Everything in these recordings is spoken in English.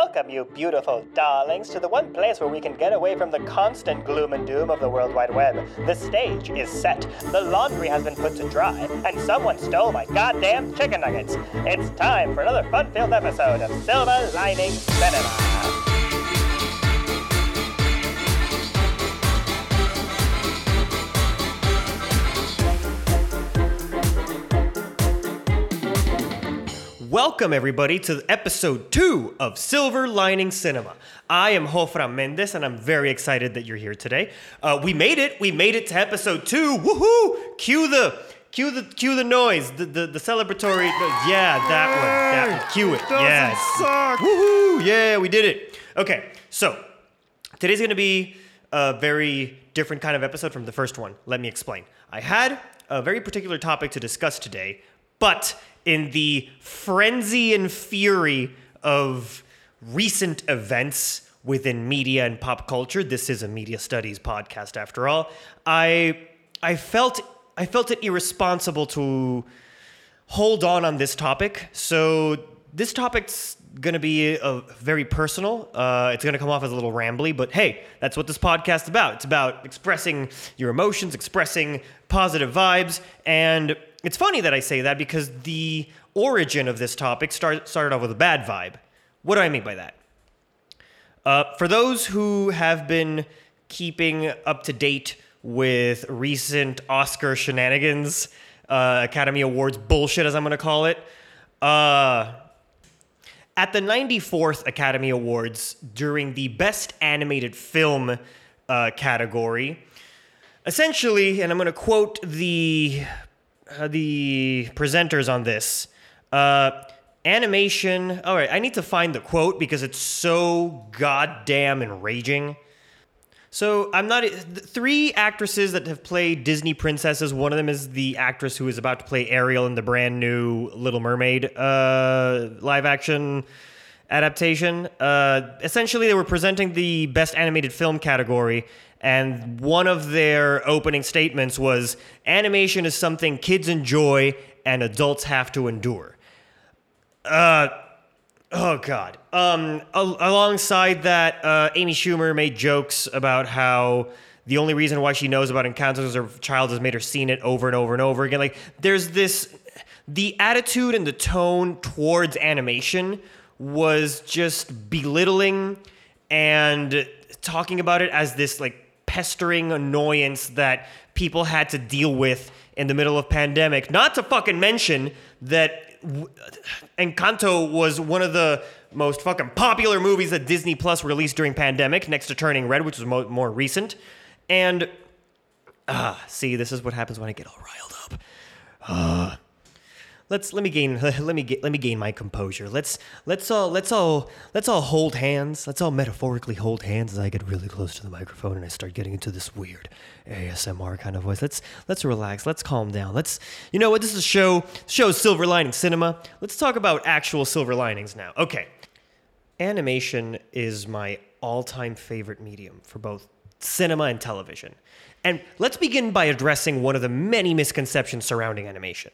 welcome you beautiful darlings to the one place where we can get away from the constant gloom and doom of the World Wide Web. The stage is set, the laundry has been put to dry, and someone stole my goddamn chicken nuggets. It's time for another fun-filled episode of Silver Lining Cinema. Welcome, everybody, to episode 2 of Silver Lining Cinema. I am Jofra Mendez, and I'm very excited that you're here today. We made it to episode 2. Woohoo! Cue the noise. The celebratory. Yeah, that one. Cue it. Yes. Suck. Woohoo! Yeah, we did it. Okay, so today's going to be a very different kind of episode from the first one. Let me explain. I had a very particular topic to discuss today, but in the frenzy and fury of recent events within media and pop culture, this is a media studies podcast after all, I felt it irresponsible to hold on this topic. So this topic's going to be very personal. It's going to come off as a little rambly, but hey, that's what this podcast is about. It's about expressing your emotions, expressing positive vibes, and it's funny that I say that because the origin of this topic started off with a bad vibe. What do I mean by that? For those who have been keeping up to date with recent Oscar shenanigans, Academy Awards bullshit, as I'm going to call it, at the 94th Academy Awards, during the Best Animated Film category, essentially, and I'm going to quote the presenters on this, animation. All right, I need to find the quote because it's so goddamn enraging. So three actresses that have played Disney princesses. One of them is the actress who is about to play Ariel in the brand new Little Mermaid live action adaptation. Essentially, they were presenting the Best Animated Film category, and one of their opening statements was, "Animation is something kids enjoy and adults have to endure." Oh God. Alongside that, Amy Schumer made jokes about how the only reason why she knows about Encanto is her child has made her seen it over and over and over again. Like, there's the attitude and the tone towards animation was just belittling and talking about it as this like pestering annoyance that people had to deal with in the middle of pandemic. Not to fucking mention that Encanto was one of the most fucking popular movies that Disney Plus released during pandemic, next to Turning Red, which was more recent. And see, this is what happens when I get all riled up. Let me gain my composure. Let's all hold hands. Let's all metaphorically hold hands as I get really close to the microphone and I start getting into this weird ASMR kind of voice. Let's relax. Let's calm down. You know what? This is a show. Silver Lining Cinema. Let's talk about actual silver linings now. Okay. Animation is my all-time favorite medium for both cinema and television. And let's begin by addressing one of the many misconceptions surrounding animation.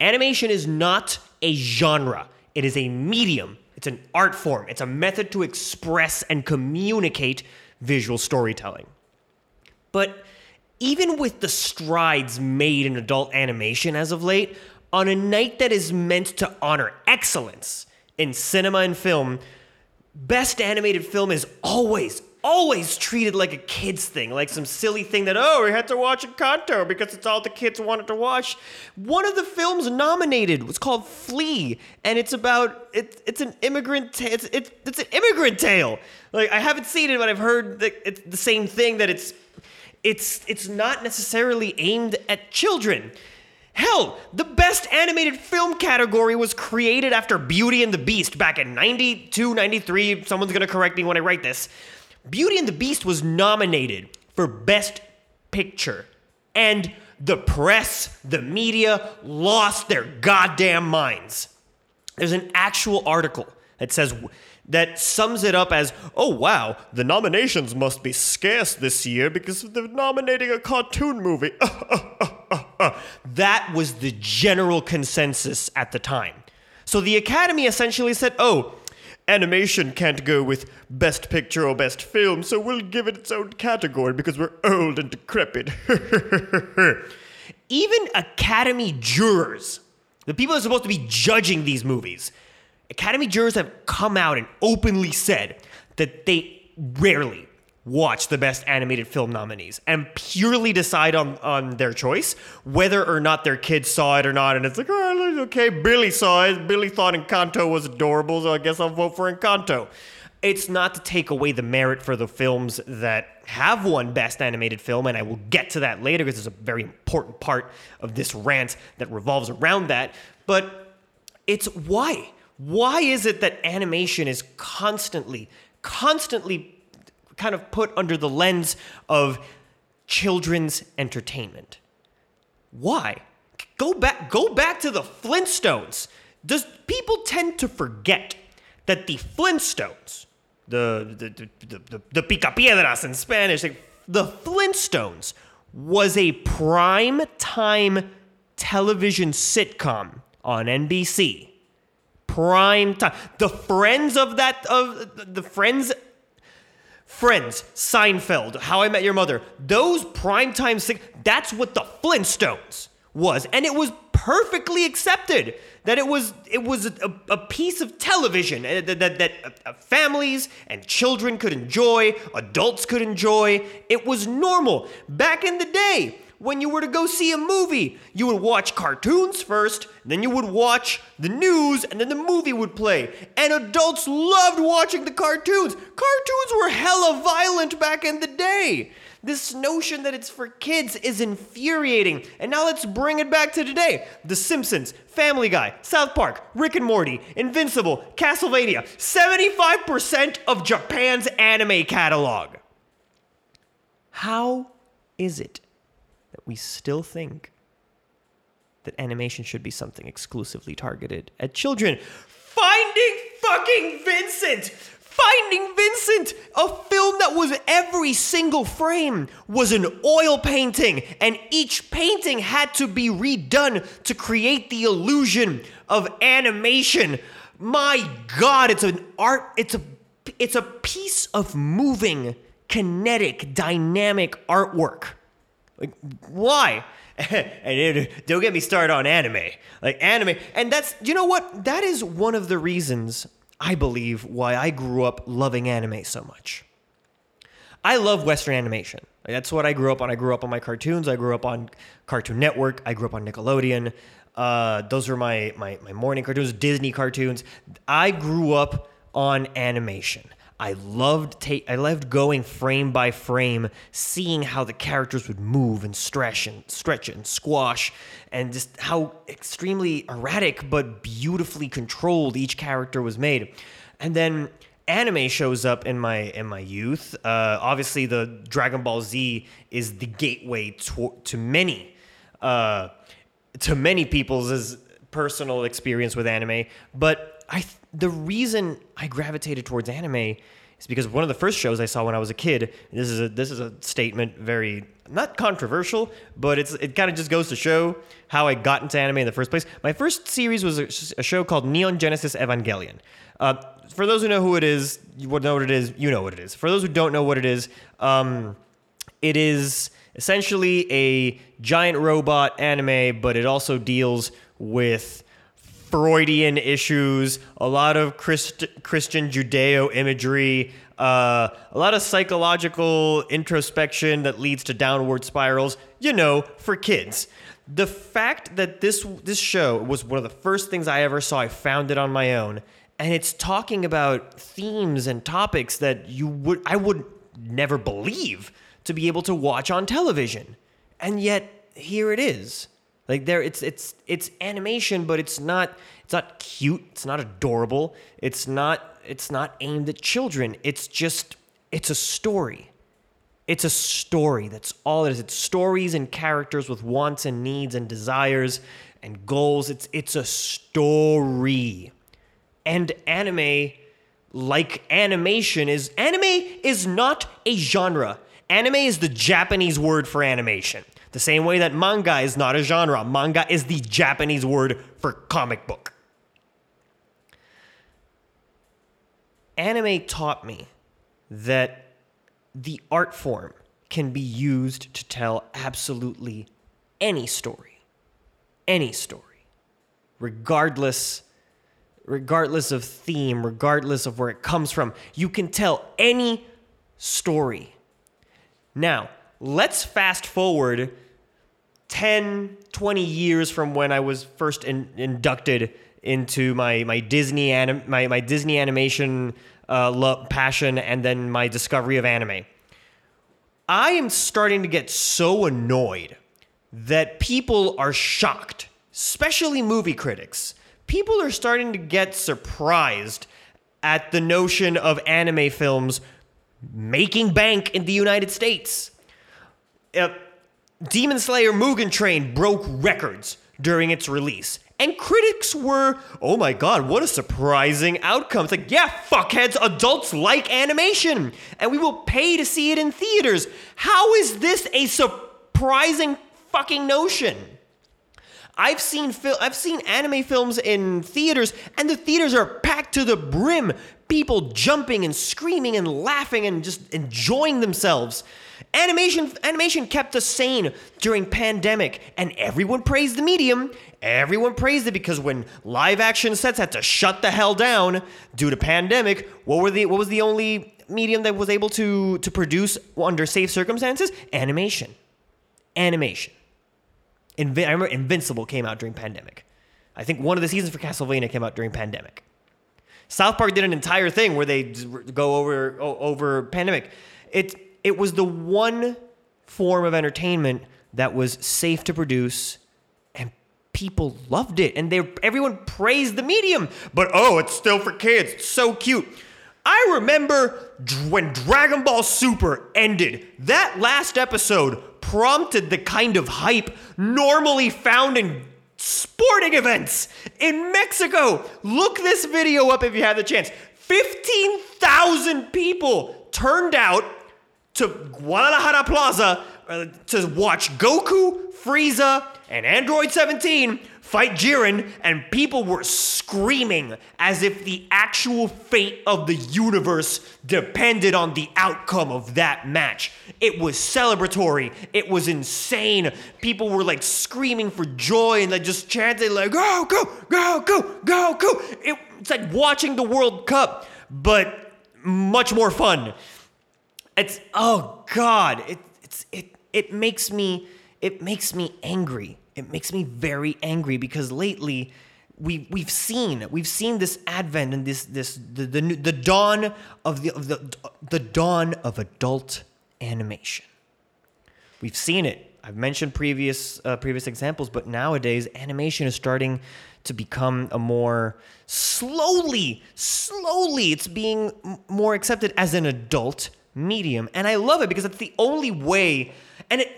Animation is not a genre. It is a medium. It's an art form. It's a method to express and communicate visual storytelling. But even with the strides made in adult animation as of late, on a night that is meant to honor excellence in cinema and film, Best Animated Film is always treated like a kid's thing, like some silly thing that, we had to watch Encanto because it's all the kids wanted to watch. One of the films nominated was called Flea, and it's an immigrant tale. Like, I haven't seen it, but I've heard that it's the same thing, that it's not necessarily aimed at children. Hell, the Best Animated Film category was created after Beauty and the Beast back in 92, 93. Someone's going to correct me when I write this. Beauty and the Beast was nominated for Best Picture, and the press, the media, lost their goddamn minds. There's an actual article that says, that sums it up as, "Oh wow, the nominations must be scarce this year because they're nominating a cartoon movie." That was the general consensus at the time. So the Academy essentially said, Animation can't go with best picture or best film, so we'll give it its own category because we're old and decrepit. Even Academy jurors, the people who are supposed to be judging these movies, Academy jurors have come out and openly said that they rarely watch the best animated film nominees and purely decide on their choice, whether or not their kids saw it or not. And it's like, oh, okay, Billy saw it. Billy thought Encanto was adorable, so I guess I'll vote for Encanto. It's not to take away the merit for the films that have won Best Animated Film, and I will get to that later because there's a very important part of this rant that revolves around that. But it's why. Why is it that animation is constantly kind of put under the lens of children's entertainment? Why? Go back to the Flintstones. Does people tend to forget that the Flintstones, the Picapiedras in Spanish, like, the Flintstones was a prime time television sitcom on NBC. Prime time. Friends, Seinfeld, How I Met Your Mother, those primetime sitcoms, that's what the Flintstones was. And it was perfectly accepted that it was a piece of television that families and children could enjoy, adults could enjoy. It was normal. Back in the day, when you were to go see a movie, you would watch cartoons first, then you would watch the news, and then the movie would play. And adults loved watching the cartoons. Cartoons were hella violent back in the day. This notion that it's for kids is infuriating. And now let's bring it back to today. The Simpsons, Family Guy, South Park, Rick and Morty, Invincible, Castlevania, 75% of Japan's anime catalog. How is it that we still think that animation should be something exclusively targeted at children? Finding fucking Vincent! Finding Vincent! A film that was every single frame was an oil painting, and each painting had to be redone to create the illusion of animation. My God, it's an art, it's a piece of moving, kinetic, dynamic artwork. Like, why? And don't get me started on anime. Like, anime. And that's, you know what? That is one of the reasons, I believe, why I grew up loving anime so much. I love Western animation. Like, that's what I grew up on. I grew up on my cartoons. I grew up on Cartoon Network. I grew up on Nickelodeon. Those were my morning cartoons, Disney cartoons. I grew up on animation. I loved going frame by frame, seeing how the characters would move and stretch and squash, and just how extremely erratic but beautifully controlled each character was made. And then anime shows up in my youth. Obviously, the Dragon Ball Z is the gateway to many people's personal experience with anime, but. The reason I gravitated towards anime is because one of the first shows I saw when I was a kid, and this is a statement very, not controversial, but it kind of just goes to show how I got into anime in the first place. My first series was a show called Neon Genesis Evangelion. For those who know who it is, you would know what it is, you know what it is. For those who don't know what it is essentially a giant robot anime, but it also deals with Freudian issues, a lot of Christian Judeo imagery, a lot of psychological introspection that leads to downward spirals, you know, for kids. The fact that this show was one of the first things I ever saw, I found it on my own, and it's talking about themes and topics that I would never believe to be able to watch on television. And yet, here it is. Like, there, it's animation, but it's not cute. It's not adorable. It's not aimed at children. It's a story. It's a story. That's all it is. It's stories and characters with wants and needs and desires and goals. It's a story. And anime is not a genre. Anime is the Japanese word for animation. The same way that manga is not a genre. Manga is the Japanese word for comic book. anime taught me that the art form can be used to tell absolutely any story, regardless of theme, regardless of where it comes from. You can tell any story. Now, let's fast forward 10, 20 years from when I was first inducted into my Disney my Disney animation passion, and then my discovery of anime. I am starting to get so annoyed that people are shocked, especially movie critics. People are starting to get surprised at the notion of anime films making bank in the United States. Demon Slayer Mugen Train broke records during its release. And critics were, oh my god, what a surprising outcome. It's like, yeah, fuckheads, adults like animation, and we will pay to see it in theaters. How is this a surprising fucking notion? I've seen anime films in theaters, and the theaters are packed to the brim. People jumping and screaming and laughing and just enjoying themselves. Animation kept us sane during pandemic, and everyone praised the medium. Everyone praised it because when live action sets had to shut the hell down due to pandemic, what was the only medium that was able to produce under safe circumstances? Animation. I remember Invincible came out during pandemic. I think one of the seasons for Castlevania came out during pandemic. South Park did an entire thing where they go over pandemic. It was the one form of entertainment that was safe to produce, and people loved it, and everyone praised the medium. But oh, it's still for kids. It's so cute. I remember when Dragon Ball Super ended. That last episode prompted the kind of hype normally found in sporting events in Mexico. Look this video up if you have the chance. 15,000 people turned out to Guadalajara Plaza to watch Goku, Frieza, and Android 17 fight Jiren, and people were screaming as if the actual fate of the universe depended on the outcome of that match. It was celebratory. It was insane. People were like screaming for joy and like just chanting like, go, go, go, go, go, go. It's like watching the World Cup, but much more fun. It makes me angry. It makes me very angry because lately we've seen this advent and this the dawn of the dawn of adult animation. We've seen it. I've mentioned previous examples, but nowadays animation is starting to become a more slowly it's being more accepted as an adult medium, and I love it because it's the only way.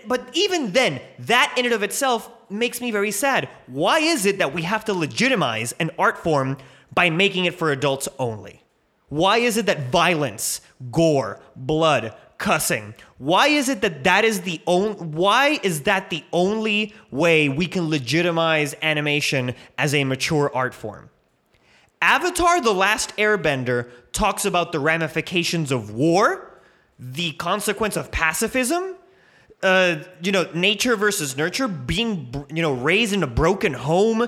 But even then, that in and of itself makes me very sad. Why is it that we have to legitimize an art form by making it for adults only? Why is it that violence, gore, blood, cussing? Why is it that is the only? Why is that the only way we can legitimize animation as a mature art form? Avatar the Last Airbender talks about the ramifications of war, the consequence of pacifism, nature versus nurture, being, raised in a broken home.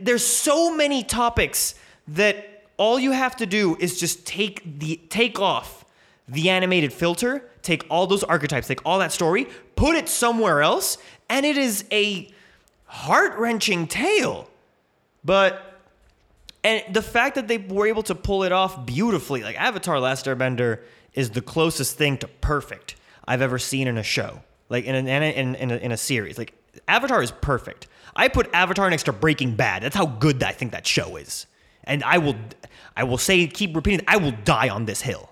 There's so many topics that all you have to do is just take off the animated filter, take all those archetypes, take all that story, put it somewhere else, and it is a heart-wrenching tale. And the fact that they were able to pull it off beautifully, like Avatar Last Airbender is the closest thing to perfect I've ever seen in a show, like in a series. Like Avatar is perfect. I put Avatar next to Breaking Bad. That's how good I think that show is. And I will say, keep repeating, I will die on this hill.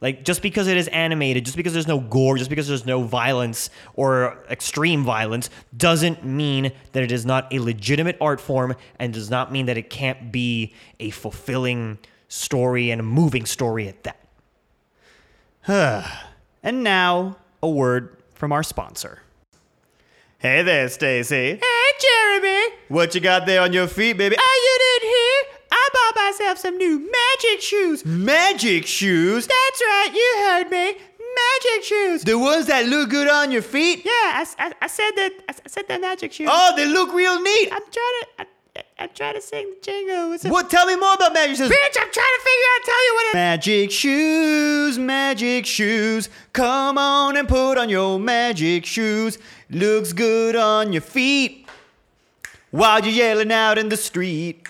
Like just because it is animated, just because there's no gore, just because there's no violence or extreme violence doesn't mean that it is not a legitimate art form, and does not mean that it can't be a fulfilling story and a moving story at that. And now, a word from our sponsor. Hey there, Stacy. Hey, Jeremy. What you got there on your feet, baby? Are you in here? I bought my myself some new magic shoes. Magic shoes? That's right, you heard me. Magic shoes. The ones that look good on your feet? Yeah, I said that. I said that magic shoes. Oh, they look real neat. I'm trying to sing the jingle. What? Tell me more about magic shoes. Bitch, I'm trying to figure out, tell you what it... magic shoes, come on and put on your magic shoes. Looks good on your feet while you're yelling out in the street.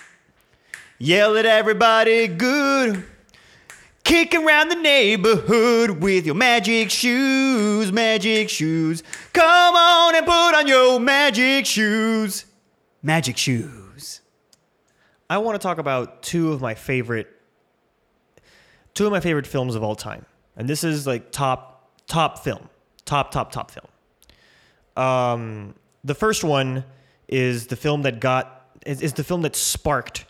Yell at everybody good. Kick around the neighborhood with your magic shoes. Come on and put on your magic shoes. Magic shoes. I want to talk about two of my favorite films of all time. And this is like top film. The first one is the film that sparked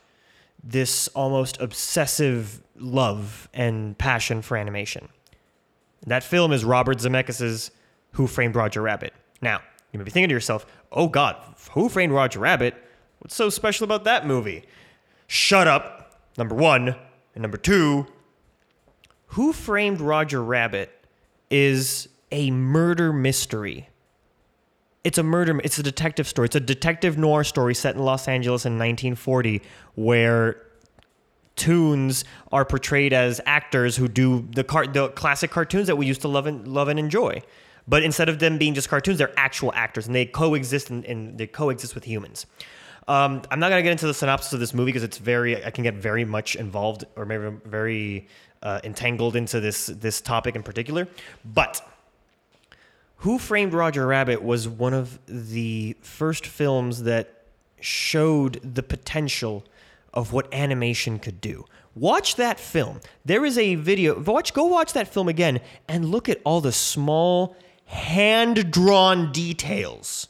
this almost obsessive love and passion for animation. And that film is Robert Zemeckis' Who Framed Roger Rabbit. Now, you may be thinking to yourself, oh God, Who Framed Roger Rabbit? What's so special about that movie? Shut up, number one. And number two, Who Framed Roger Rabbit is a murder mystery. It's a detective story. It's a detective noir story set in Los Angeles in 1940 where toons are portrayed as actors who do the classic cartoons that we used to love and enjoy. But instead of them being just cartoons, they're actual actors, and they coexist with humans. I'm not gonna get into the synopsis of this movie because I can get very much involved or maybe very entangled into this topic in particular. But Who Framed Roger Rabbit was one of the first films that showed the potential of what animation could do. Watch that film. There is a video. Go watch that film again and look at all the small hand-drawn details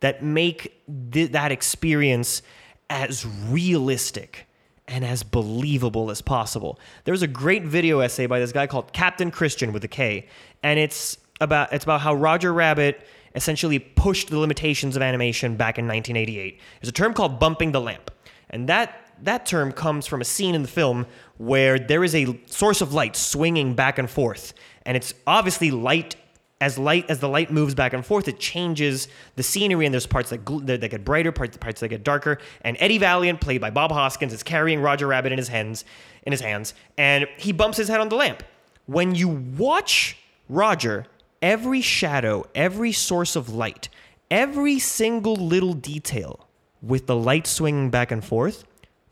that make that experience as realistic and as believable as possible. There's a great video essay by this guy called Captain Christian with a K, and it's about how Roger Rabbit essentially pushed the limitations of animation back in 1988. There's a term called bumping the lamp, and that term comes from a scene in the film where there is a source of light swinging back and forth, and it's obviously light. As the light moves back and forth, it changes the scenery, and there's parts that get brighter, parts that get darker. And Eddie Valiant, played by Bob Hoskins, is carrying Roger Rabbit in his hands, and he bumps his head on the lamp. When you watch Roger, every shadow, every source of light, every single little detail with the light swinging back and forth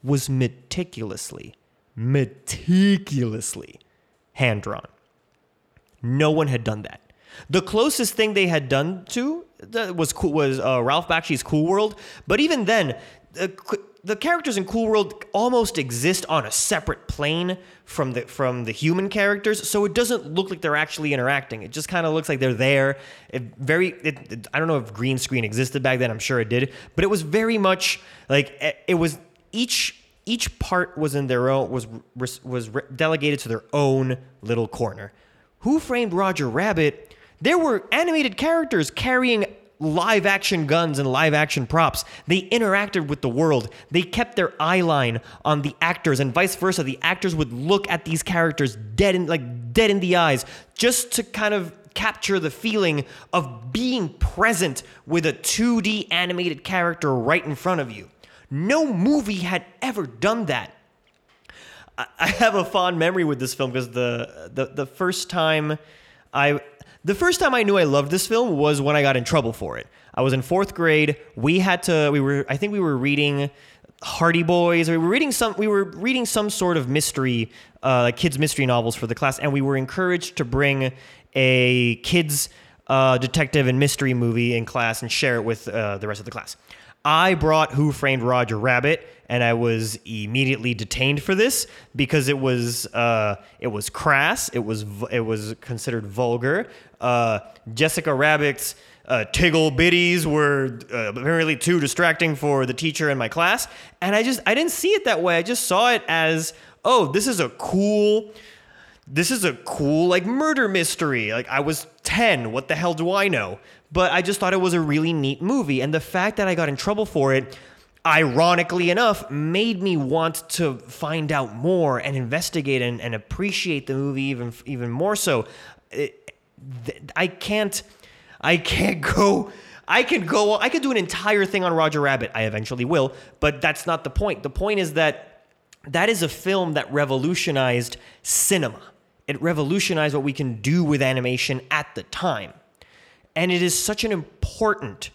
was meticulously hand-drawn. No one had done that. The closest thing they had done to that was Ralph Bakshi's Cool World, but even then, the characters in Cool World almost exist on a separate plane from the human characters, so it doesn't look like they're actually interacting. It just kind of looks like they're there. I don't know if green screen existed back then. I'm sure it did, but it was very much like it was each part was in their own was delegated to their own little corner. Who Framed Roger Rabbit? There were animated characters carrying live-action guns and live-action props. They interacted with the world. They kept their eye line on the actors, and vice versa. The actors would look at these characters dead in the eyes, just to kind of capture the feeling of being present with a 2D animated character right in front of you. No movie had ever done that. I have a fond memory with this film because the first time I knew I loved this film was when I got in trouble for it. I was in fourth grade. We were reading Hardy Boys. We were reading some sort of mystery, kids' mystery novels for the class, and we were encouraged to bring a kids' detective and mystery movie in class and share it with the rest of the class. I brought Who Framed Roger Rabbit, and I was immediately detained for this because it was crass, it was considered vulgar. Jessica Rabbit's tiggle bitties were apparently too distracting for the teacher in my class, and I didn't see it that way. I just saw it as, oh, this is a cool like murder mystery. Like I was 10, what the hell do I know? But I just thought it was a really neat movie, and the fact that I got in trouble for it, ironically enough, made me want to find out more and investigate and appreciate the movie even more so. I could do an entire thing on Roger Rabbit. I eventually will, but that's not the point. The point is that is a film that revolutionized cinema. It revolutionized what we can do with animation at the time. And it is such an important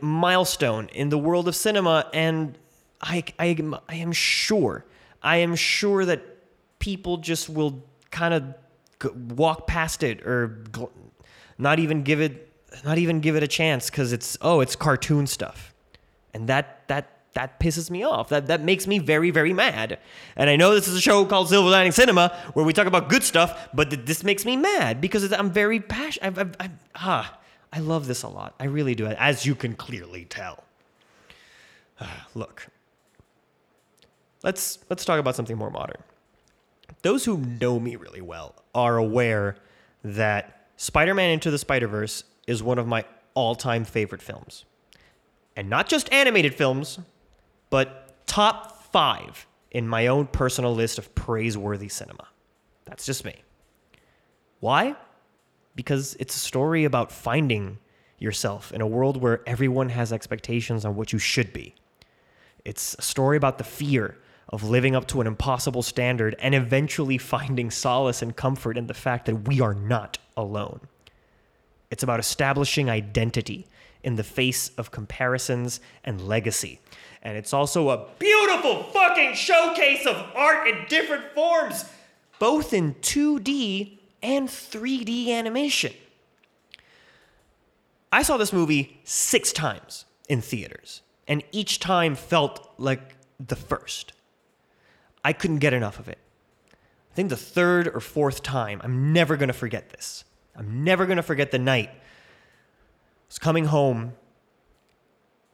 milestone in the world of cinema, and I am sure that people just will kind of walk past it or not even give it a chance because it's cartoon stuff, and that pisses me off. That makes me very, very mad. And I know this is a show called Silver Lining Cinema where we talk about good stuff, but this makes me mad because I'm very passionate. I love this a lot. I really do, as you can clearly tell. Look, let's talk about something more modern. Those who know me really well are aware that Spider-Man Into the Spider-Verse is one of my all-time favorite films. And not just animated films, but top 5 in my own personal list of praiseworthy cinema. That's just me. Why? Because it's a story about finding yourself in a world where everyone has expectations on what you should be. It's a story about the fear of living up to an impossible standard and eventually finding solace and comfort in the fact that we are not alone. It's about establishing identity in the face of comparisons and legacy. And it's also a beautiful fucking showcase of art in different forms, both in 2D and 3D animation. I saw this movie 6 times in theaters, and each time felt like the first. I couldn't get enough of it. I think the 3rd or 4th time, I'm never going to forget this. I'm never going to forget the night. I was coming home,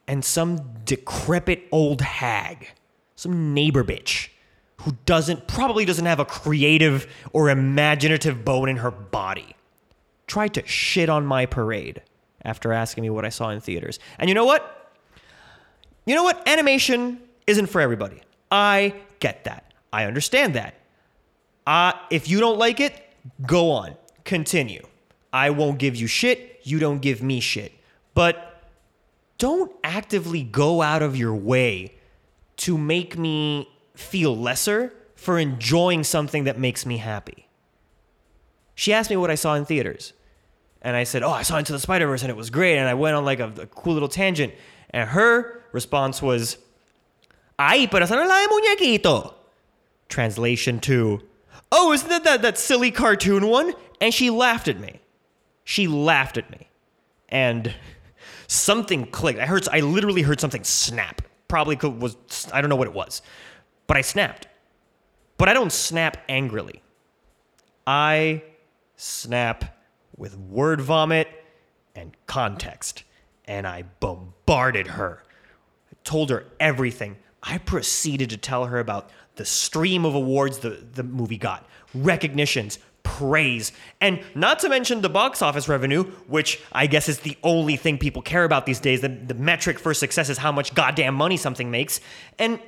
and some decrepit old hag, some neighbor bitch, who probably doesn't have a creative or imaginative bone in her body, tried to shit on my parade after asking me what I saw in theaters. And you know what? Animation isn't for everybody. I get that. I understand that. If you don't like it, go on. Continue. I won't give you shit. You don't give me shit. But don't actively go out of your way to make me feel lesser for enjoying something that makes me happy. She asked me what I saw in theaters. And I said, I saw Into the Spider-Verse and it was great. And I went on a cool little tangent. And her response was, "Ay, pero eso no la de muñequito." Translation to, "Oh, isn't that silly cartoon one?" And she laughed at me. And something clicked. I literally heard something snap. I don't know what it was. But I snapped. But I don't snap angrily. I snap with word vomit and context. And I bombarded her. I told her everything. I proceeded to tell her about the stream of awards the movie got. Recognitions, praise, and not to mention the box office revenue, which I guess is the only thing people care about these days. The metric for success is how much goddamn money something makes. And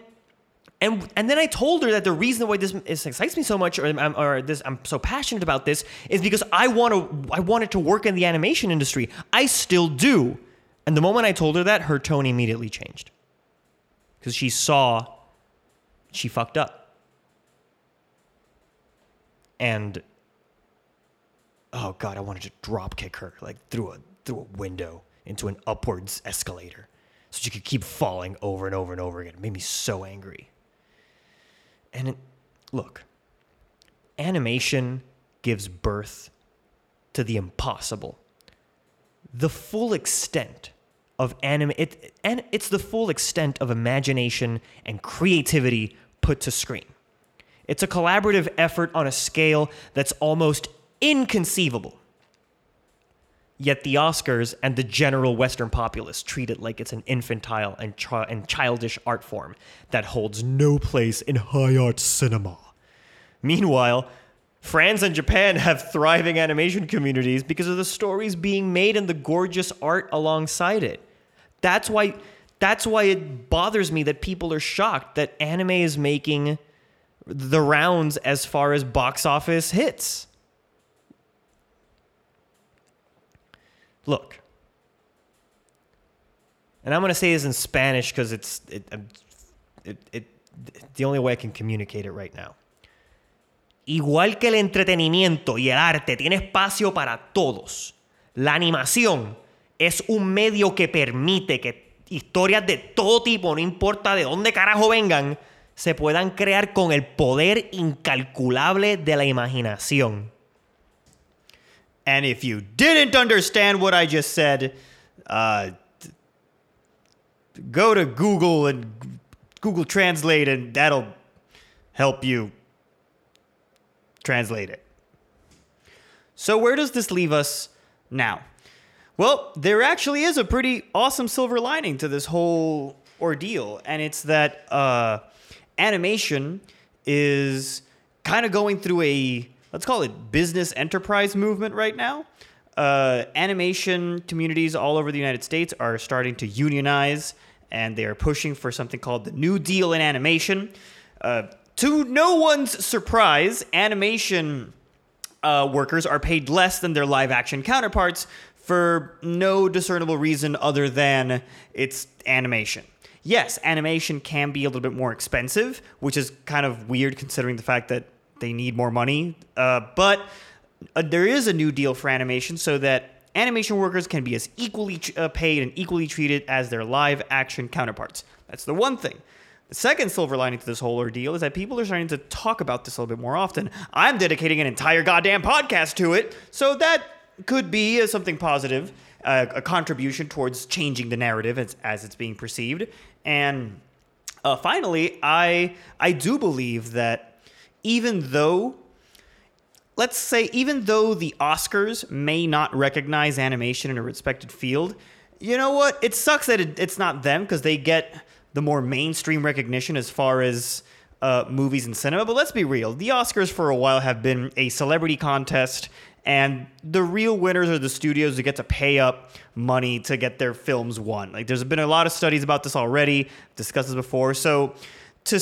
then I told her that the reason why this excites me so much, I'm so passionate about this, is because I wanted to work in the animation industry. I still do. And the moment I told her that, her tone immediately changed. Because she saw she fucked up. And oh God, I wanted to drop kick her through a window into an upwards escalator so she could keep falling over and over and over again. It made me so angry. And look, animation gives birth to the impossible. The full extent of it's the full extent of imagination and creativity put to screen. It's a collaborative effort on a scale that's almost inconceivable. Yet the Oscars and the general Western populace treat it like it's an infantile and childish art form that holds no place in high art cinema. Meanwhile, France and Japan have thriving animation communities because of the stories being made and the gorgeous art alongside it. That's why That's why it bothers me that people are shocked that anime is making the rounds as far as box office hits. Look. And I'm going to say this in Spanish because it's the only way I can communicate it right now. Igual que el entretenimiento y el arte tiene espacio para todos, la animación es un medio que permite que historias de todo tipo, no importa de dónde carajo vengan, se puedan crear con el poder incalculable de la imaginación. And if you didn't understand what I just said, go to Google and Google Translate, and that'll help you translate it. So where does this leave us now? Well, there actually is a pretty awesome silver lining to this whole ordeal, and it's that animation is kind of going through a, let's call it, business enterprise movement right now. Animation communities all over the United States are starting to unionize, and they are pushing for something called the New Deal in Animation. To no one's surprise, animation workers are paid less than their live-action counterparts, for no discernible reason other than it's animation. Yes, animation can be a little bit more expensive, which is kind of weird considering the fact that they need more money. But there is a new deal for animation so that animation workers can be as equally paid and equally treated as their live action counterparts. That's the one thing. The second silver lining to this whole ordeal is that people are starting to talk about this a little bit more often. I'm dedicating an entire goddamn podcast to it, so that could be something positive, a contribution towards changing the narrative as it's being perceived. And finally, I do believe that even though the Oscars may not recognize animation in a respected field, you know what? It sucks that it's not them because they get the more mainstream recognition as far as movies and cinema. But let's be real. The Oscars for a while have been a celebrity contest, and the real winners are the studios who get to pay up money to get their films won. Like, there's been a lot of studies about this already, discussed this before. So to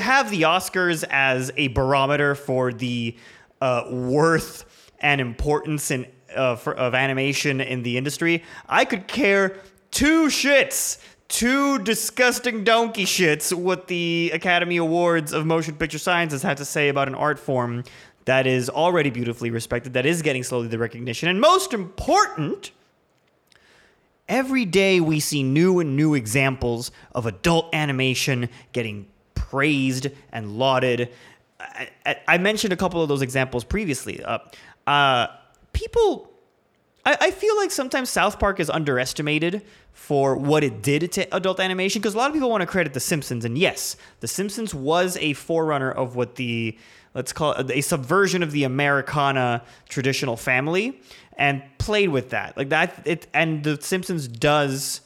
have the Oscars as a barometer for the worth and importance of animation in the industry, I could care two shits, two disgusting donkey shits, what the Academy Awards of Motion Picture Sciences had to say about an art form that is already beautifully respected, that is getting slowly the recognition. And most important, every day we see new and new examples of adult animation getting praised and lauded. I mentioned a couple of those examples previously. I feel like sometimes South Park is underestimated for what it did to adult animation, because a lot of people want to credit The Simpsons. And yes, The Simpsons was a forerunner of what the, let's call it, a subversion of the Americana traditional family, and played with that. Like that, and The Simpsons does,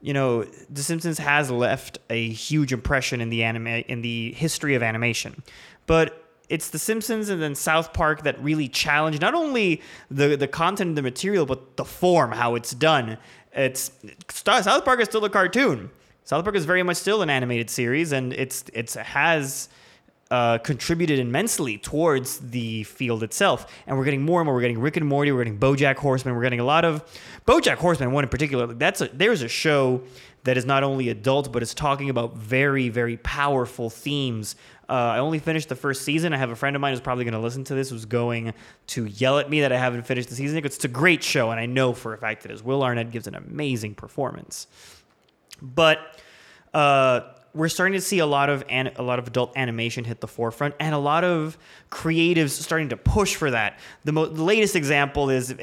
you know, The Simpsons has left a huge impression in the history of animation. But it's The Simpsons and then South Park that really challenge not only the content and the material, but the form, how it's done. South Park is still a cartoon. South Park is very much still an animated series, and it has contributed immensely towards the field itself. And we're getting more and more. We're getting Rick and Morty. We're getting BoJack Horseman. We're getting a lot of BoJack Horseman, one in particular. There's a show that is not only adult, but it's talking about very, very powerful themes. I only finished the first season. I have a friend of mine who's probably going to listen to this who's going to yell at me that I haven't finished the season. It's a great show, and I know for a fact it is. Will Arnett gives an amazing performance. But we're starting to see a lot of adult animation hit the forefront, and a lot of creatives starting to push for that. The latest example is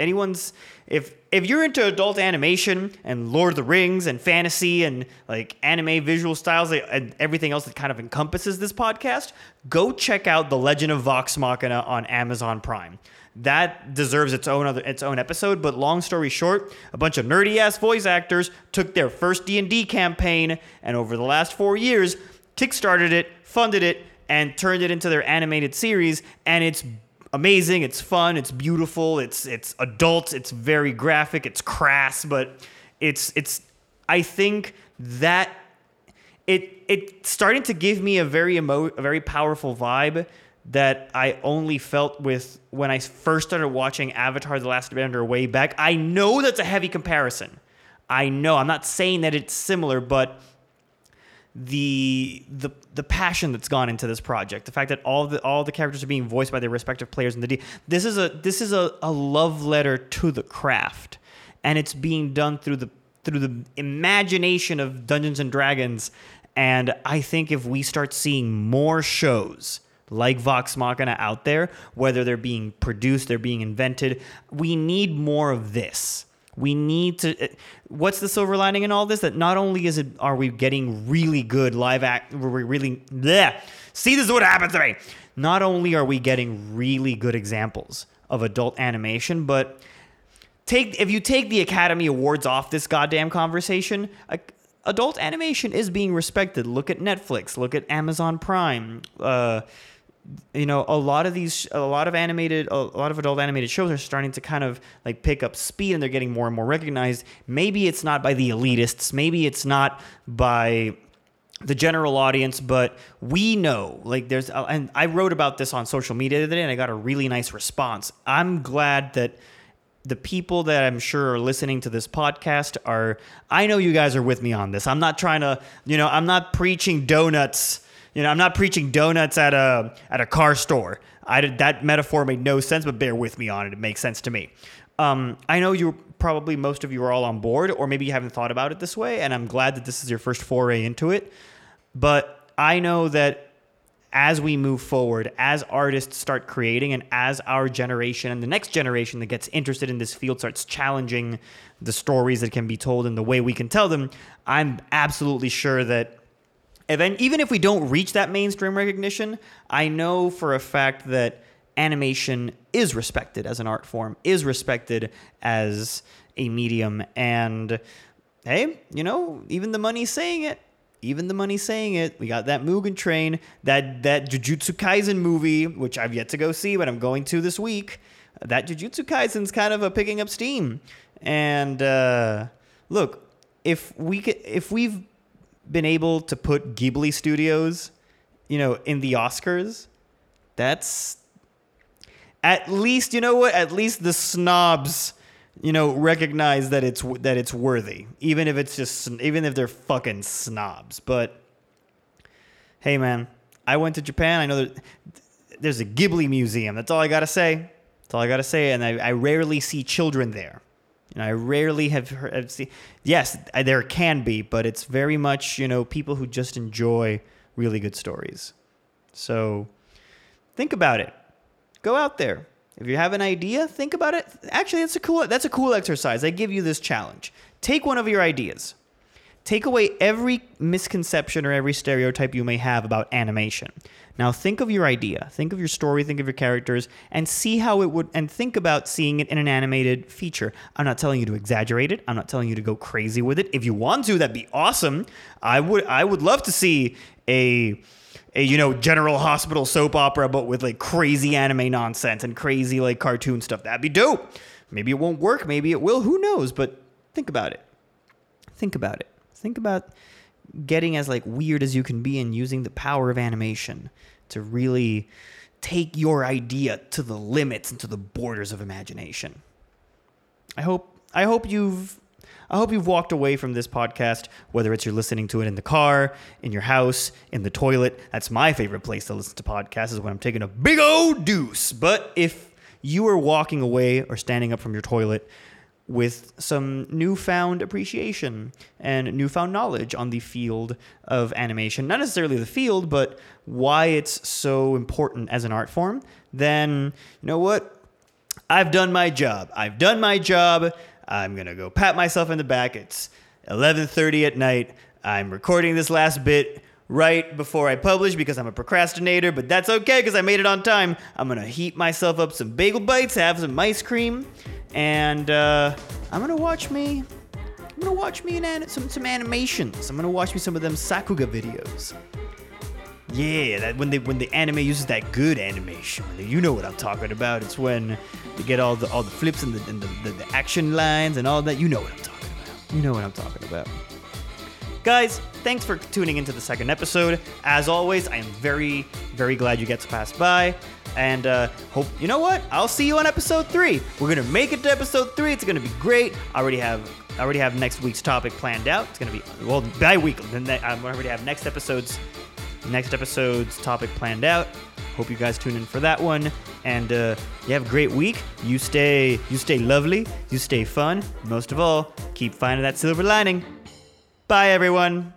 if you're into adult animation and Lord of the Rings and fantasy and like anime visual styles and everything else that kind of encompasses this podcast, go check out The Legend of Vox Machina on Amazon Prime. That deserves its own episode, but long story short, a bunch of nerdy-ass voice actors took their first D&D campaign and over the last 4 years, kickstarted it, funded it, and turned it into their animated series, and it's amazing, it's fun, it's beautiful, it's adult, it's very graphic, it's crass, but it's I think that it's starting to give me a very powerful vibe that I only felt with when I first started watching Avatar the Last Airbender way back. I know that's a heavy comparison. I know. I'm not saying that it's similar, but the passion that's gone into this project, the fact that all the characters are being voiced by their respective players in the this is a love letter to the craft, and it's being done through the imagination of Dungeons and Dragons. And I think if we start seeing more shows like Vox Machina out there, whether they're being produced, they're being invented, we need more of this. We need to. What's the silver lining in all this? That not only are we getting really good live act. We're really. Bleh. See, this is what happens to me. Not only are we getting really good examples of adult animation, but if you take the Academy Awards off this goddamn conversation, adult animation is being respected. Look at Netflix. Look at Amazon Prime. A lot of adult animated shows are starting to kind of like pick up speed, and they're getting more and more recognized. Maybe it's not by the elitists, maybe it's not by the general audience, but we know, like and I wrote about this on social media the other day, and I got a really nice response. I'm glad that the people that I'm sure are listening to this podcast I know you guys are with me on this. I'm not trying to, I'm not preaching donuts. I'm not preaching donuts at a car store. That metaphor made no sense, but bear with me on it. It makes sense to me. I know most of you are all on board, or maybe you haven't thought about it this way, and I'm glad that this is your first foray into it. But I know that as we move forward, as artists start creating, and as our generation and the next generation that gets interested in this field starts challenging the stories that can be told and the way we can tell them, I'm absolutely sure that even if we don't reach that mainstream recognition, I know for a fact that animation is respected as an art form, is respected as a medium. And hey, even the money saying it, we got that Mugen Train, that Jujutsu Kaisen movie, which I've yet to go see, but I'm going to this week. That Jujutsu Kaisen's kind of picking up steam. And look, if we've been able to put Ghibli Studios, in the Oscars, that's at least, at least the snobs, recognize that it's worthy, even if they're fucking snobs. But hey, man, I went to Japan. I know there's a Ghibli Museum. That's all I got to say. And I rarely see children there. And I rarely have seen. Yes, there can be, but it's very much, people who just enjoy really good stories. So think about it. Go out there. If you have an idea, think about it. Actually, that's a cool exercise. I give you this challenge. Take one of your ideas. Take away every misconception or every stereotype you may have about animation. Now think of your idea, think of your story, think of your characters, and see how it would, and think about seeing it in an animated feature. I'm not telling you to exaggerate it. I'm not telling you to go crazy with it. If you want to, that'd be awesome. I would love to see a General Hospital soap opera, but with like crazy anime nonsense and crazy like cartoon stuff. That'd be dope. Maybe it won't work. Maybe it will. Who knows? But think about it. Think about getting as like weird as you can be and using the power of animation to really take your idea to the limits and to the borders of imagination. I hope you've walked away from this podcast, whether it's you're listening to it in the car, in your house, in the toilet. That's my favorite place to listen to podcasts, is when I'm taking a big old deuce. But if you are walking away or standing up from your toilet with some newfound appreciation and newfound knowledge on the field of animation, not necessarily the field, but why it's so important as an art form, then you know what? I've done my job. I'm going to go pat myself in the back. It's 11:30 at night. I'm recording this last bit right before I publish because I'm a procrastinator, but that's okay because I made it on time. I'm going to heat myself up some bagel bites, have some ice cream, and I'm going to watch me some animations. I'm going to watch me some of them Sakuga videos. Yeah, that when the anime uses that good animation. You know what I'm talking about. It's when they get all the flips and the action lines and all that. You know what I'm talking about. Guys, thanks for tuning into the second episode. As always, I am very, very glad you get to pass by. And hope, you know what? I'll see you on episode 3. We're going to make it to episode 3. It's going to be great. I already have next week's topic planned out. It's going to be, well, bi-weekly. I already have next episode's topic planned out. Hope you guys tune in for that one. And you have a great week. You stay lovely. You stay fun. Most of all, keep finding that silver lining. Bye, everyone.